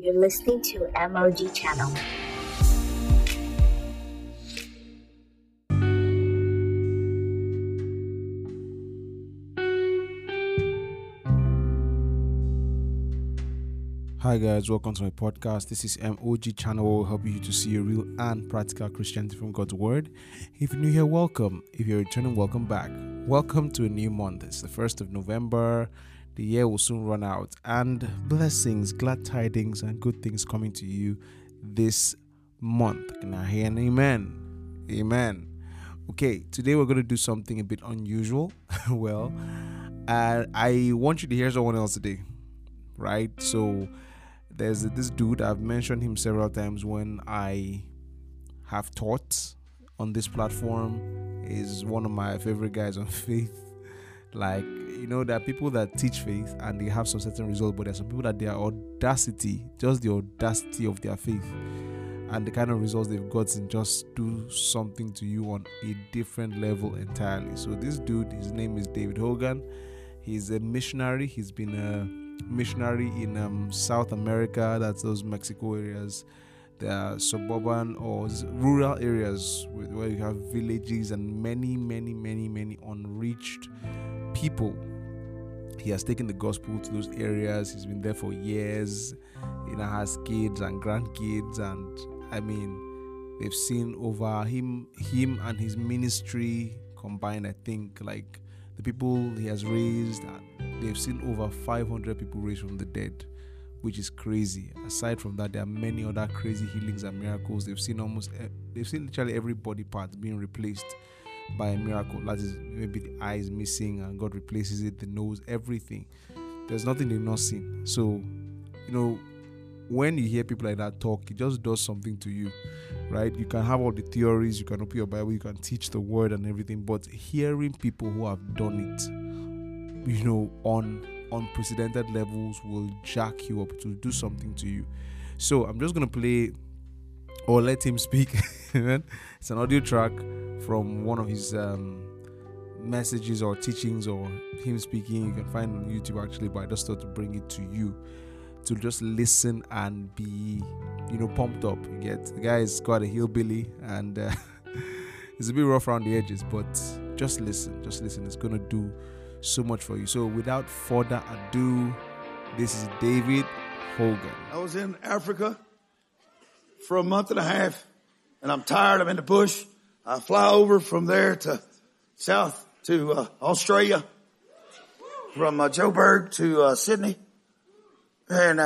You're listening to M.O.G. Channel. Hi guys, welcome to my podcast. This is M.O.G. Channel, where we'll help you to see a real and practical Christianity from God's Word. If you're new here, welcome. If you're returning, welcome back. Welcome to a new month. It's the 1st of November. The year will soon run out. And blessings, glad tidings, and good things coming to you this month. Can I hear an amen? Amen. Okay, today we're going to do something a bit unusual. Well, I want you to hear someone else today, right? So there's this dude, I've mentioned him several times when I have taught on this platform. He's one of my favorite guys on faith. Like, you know, there are people that teach faith and they have some certain results, but there are some people that their audacity, just the audacity of their faith and the kind of results they've gotten just do something to you on a different level entirely. So this dude, his name is David Hogan. He's a missionary. He's been a missionary in South America, that's those Mexico areas, the suburban or rural areas where you have villages and many unreached people. He has taken the gospel to those areas. He's been there for years. He now has kids and grandkids, and I mean, they've seen over him and his ministry combined, I think, like the people he has raised, and they've seen over 500 people raised from the dead, which is crazy. Aside from that, there are many other crazy healings and miracles. They've seen literally every body part being replaced by a miracle. That is, maybe the eye is missing and God replaces it, the nose, everything. There's nothing they've not seen. So, you know, when you hear people like that talk, it just does something to you, right? You can have all the theories, you can open your Bible, you can teach the word and everything, but hearing people who have done it, you know, on unprecedented levels will jack you up, to do something to you. So I'm just going to play or let him speak. It's an audio track from one of his messages or teachings or him speaking. You can find it on YouTube actually, but I just thought to bring it to you to just listen and be, you know, pumped up. You get, the guy is quite a hillbilly and it's a bit rough around the edges, but just listen. It's going to do so much for you. So without further ado, this is David Hogan. I was in Africa for a month and a half, and I'm tired. I'm in the bush. I fly over from there to south to Australia, from Joburg to Sydney. And,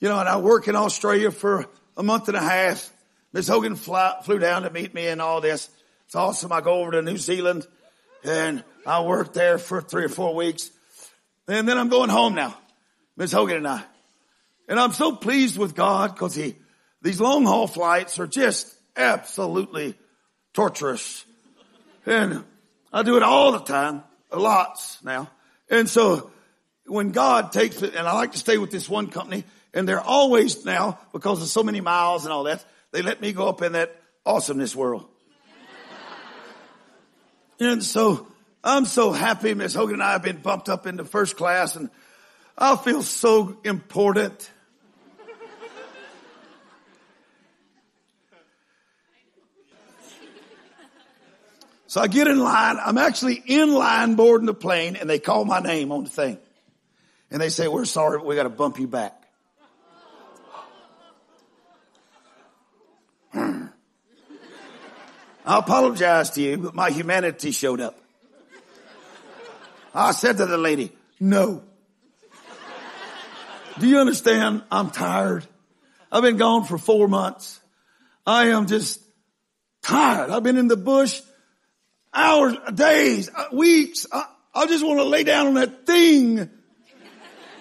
you know, and I work in Australia for a month and a half. Miss Hogan flew down to meet me and all this. It's awesome. I go over to New Zealand and I worked there for 3 or 4 weeks. And then I'm going home now, Miss Hogan and I. And I'm so pleased with God because these long haul flights are just absolutely torturous. And I do it all the time, lots now. And so when God takes it, and I like to stay with this one company, and they're always now, because of so many miles and all that, they let me go up in that awesomeness world. And so I'm so happy. Miss Hogan and I have been bumped up into first class, and I feel so important. So I get in line. I'm actually in line boarding the plane, and they call my name on the thing. And they say, "We're sorry, but we got to bump you back." I apologize to you, but my humanity showed up. I said to the lady, "No. Do you understand? I'm tired. I've been gone for 4 months. I am just tired. I've been in the bush hours, days, weeks. I just want to lay down on that thing.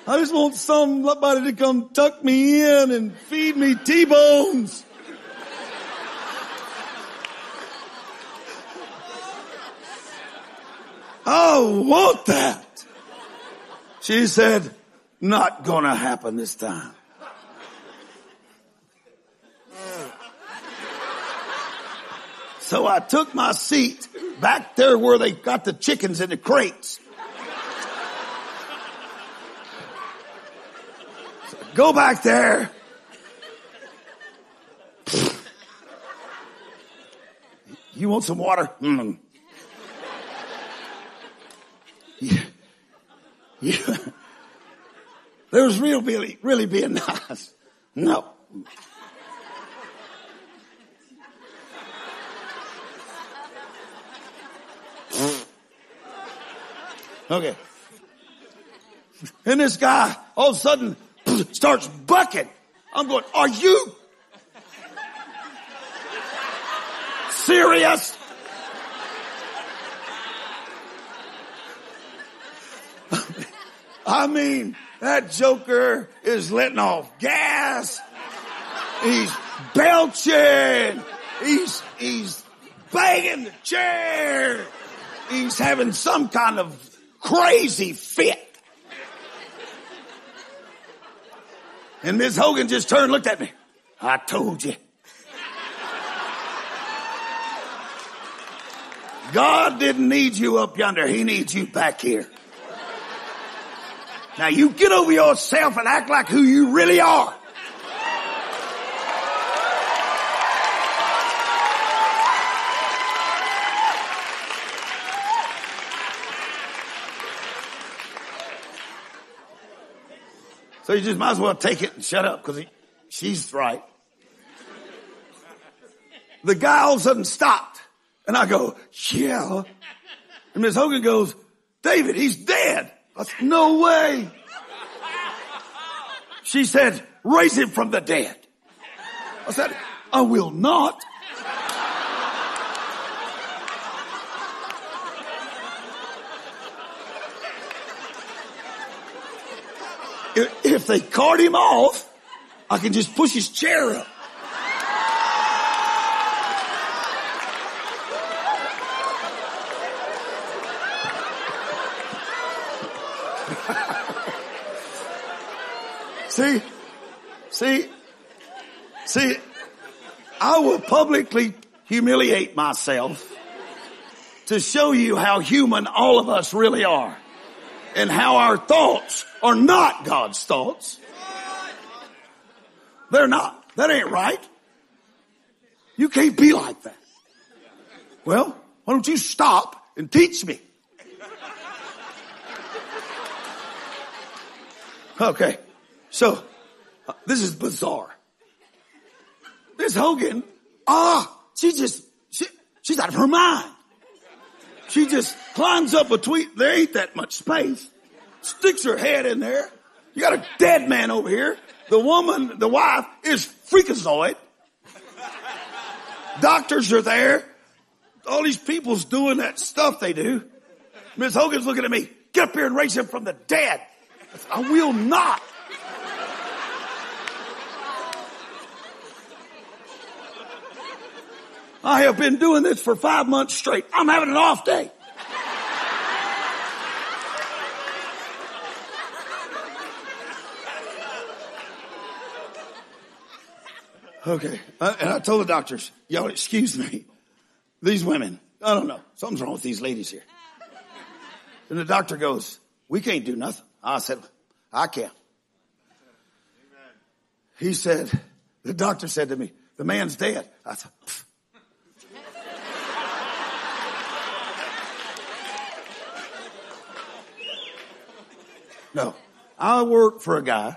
I just want somebody to come tuck me in and feed me T-bones." I want that. She said, "Not gonna happen this time." So I took my seat back there where they got the chickens in the crates. Go back there. You want some water? Mm. Yeah. There was really being nice. No. Okay. And this guy all of a sudden starts bucking. I'm going, are you serious? I mean, that joker is letting off gas. He's belching. He's banging the chair. He's having some kind of crazy fit. And Ms. Hogan just turned and looked at me. I told you. God didn't need you up yonder. He needs you back here. Now you get over yourself and act like who you really are. So you just might as well take it and shut up because she's right. The guy all of a sudden stopped. And I go, yeah. And Ms. Hogan goes, David, he's dead. I said, no way. She said, raise him from the dead. I said, I will not. If they cart him off, I can just push his chair up. See, I will publicly humiliate myself to show you how human all of us really are and how our thoughts are not God's thoughts. They're not. That ain't right. You can't be like that. Well, why don't you stop and teach me? Okay. So, this is bizarre. Miss Hogan, she's out of her mind. She just climbs up between, there ain't that much space, sticks her head in there. You got a dead man over here. The woman, the wife, is freakazoid. Doctors are there. All these people's doing that stuff they do. Miss Hogan's looking at me. Get up here and raise him from the dead. I will not. I have been doing this for 5 months straight. I'm having an off day. Okay. And I told the doctors, y'all, excuse me. These women, I don't know. Something's wrong with these ladies here. And the doctor goes, we can't do nothing. I said, I can. Amen. He said, the doctor said to me, the man's dead. I said, pfft. No, I work for a guy.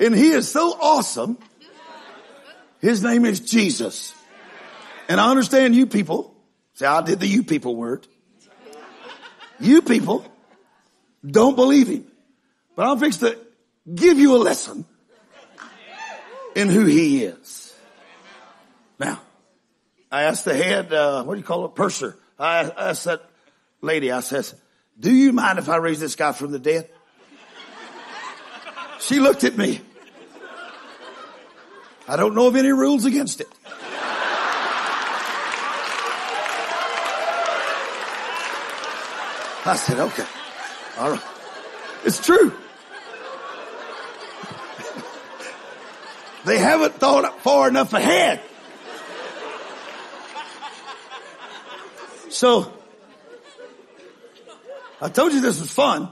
And he is so awesome. His name is Jesus. And I understand you people. See, I did the you people word. You people don't believe him. But I'm fixed to give you a lesson in who he is. Now, I asked the head, purser. I asked that lady, I says, do you mind if I raise this guy from the dead? She looked at me. I don't know of any rules against it. I said, okay. All right. It's true. They haven't thought far enough ahead. So, I told you this was fun.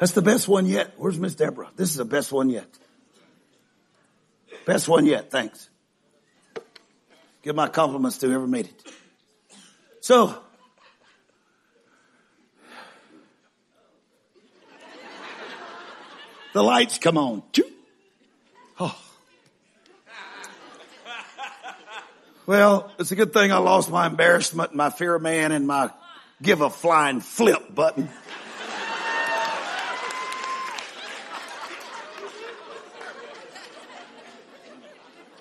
That's the best one yet. Where's Miss Deborah? This is the best one yet. Best one yet. Thanks. Give my compliments to whoever made it. So, the lights come on. Oh. Well, it's a good thing I lost my embarrassment, and my fear of man, and my give a flying flip button.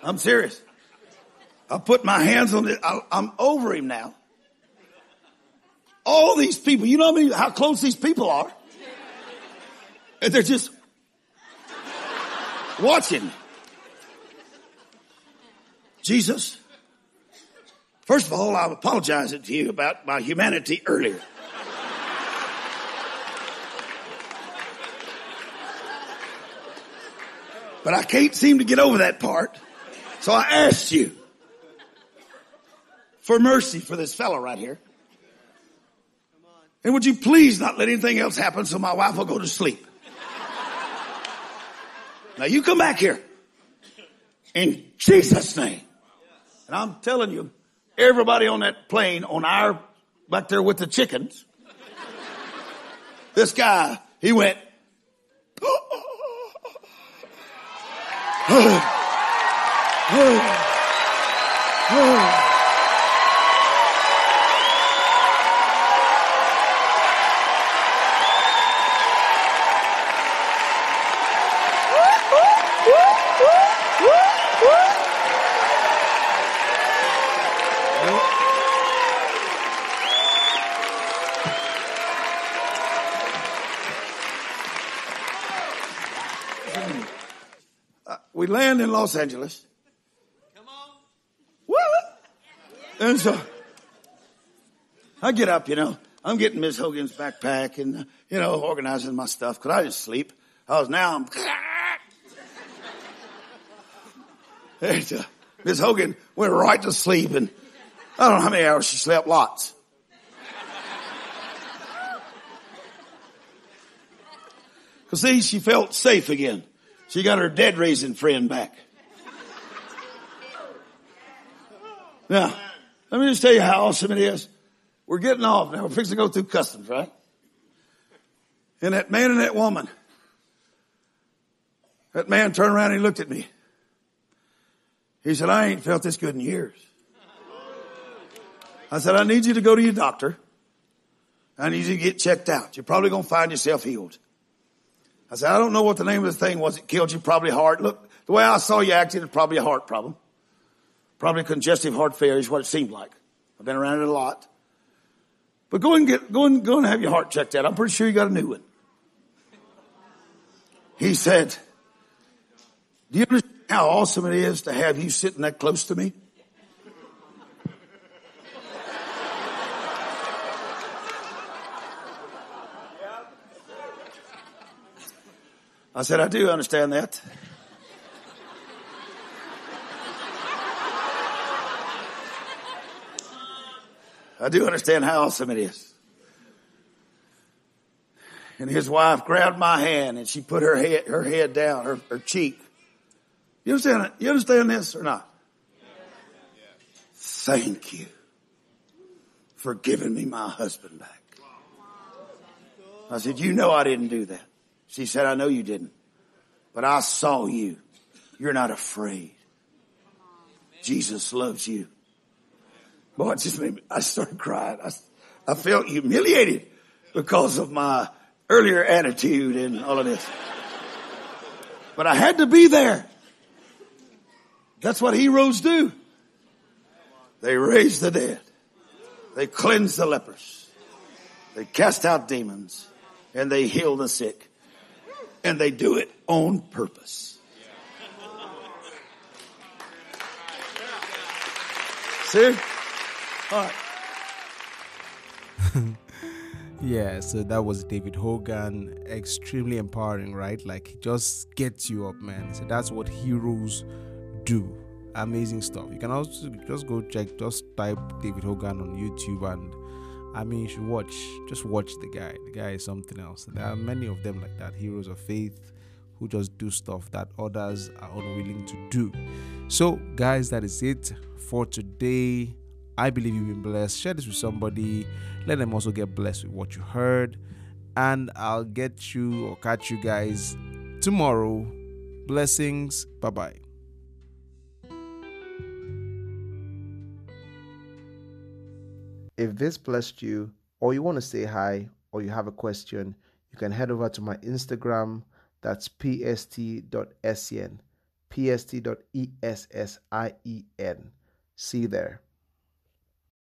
I'm serious. I put my hands on it. I'm over him now. All these people, you know how many, how close these people are? And they're just watching. Jesus, first of all, I'm apologizing to you about my humanity earlier. But I can't seem to get over that part. So I asked you for mercy for this fellow right here. And would you please not let anything else happen so my wife will go to sleep? Now you come back here in Jesus' name. And I'm telling you, everybody on that plane on our back there with the chickens, this guy, he went, oh. We land in Los Angeles. Come on. Woo! And so I get up, you know. I'm getting Miss Hogan's backpack and, you know, organizing my stuff because I didn't sleep. I'm and, Miss Hogan went right to sleep, and I don't know how many hours she slept, lots. Because, see, she felt safe again. She got her dead-raising friend back. Now, let me just tell you how awesome it is. We're getting off now. We're fixing to go through customs, right? And that man and that woman, that man turned around and he looked at me. He said, I ain't felt this good in years. I said, I need you to go to your doctor. I need you to get checked out. You're probably going to find yourself healed. I said, I don't know what the name of the thing was that killed you, probably heart. Look, the way I saw you acting is probably a heart problem. Probably congestive heart failure is what it seemed like. I've been around it a lot. But go and have your heart checked out. I'm pretty sure you got a new one. He said, do you understand how awesome it is to have you sitting that close to me? I said, I do understand that. I do understand how awesome it is. And his wife grabbed my hand and she put her head down, her cheek. You understand it? You understand this or not? Thank you for giving me my husband back. I said, you know I didn't do that. She said, I know you didn't, but I saw you. You're not afraid. Jesus loves you. Boy, it just made me, I started crying. I felt humiliated because of my earlier attitude and all of this. But I had to be there. That's what heroes do. They raise the dead. They cleanse the lepers. They cast out demons and they heal the sick. And they do it on purpose. See? All right. Yeah, so that was David Hogan. Extremely empowering, right? Like, he just gets you up, man. So that's what heroes do. Amazing stuff. You can also just go check, just type David Hogan on YouTube, and I mean, you should watch. Just watch the guy. The guy is something else. There are many of them like that, heroes of faith, who just do stuff that others are unwilling to do. So, guys, that is it for today. I believe you've been blessed. Share this with somebody. Let them also get blessed with what you heard. And I'll get you or catch you guys tomorrow. Blessings. Bye-bye. If this blessed you, or you want to say hi, or you have a question, you can head over to my Instagram. That's pst.essien. pst.essien. See you there.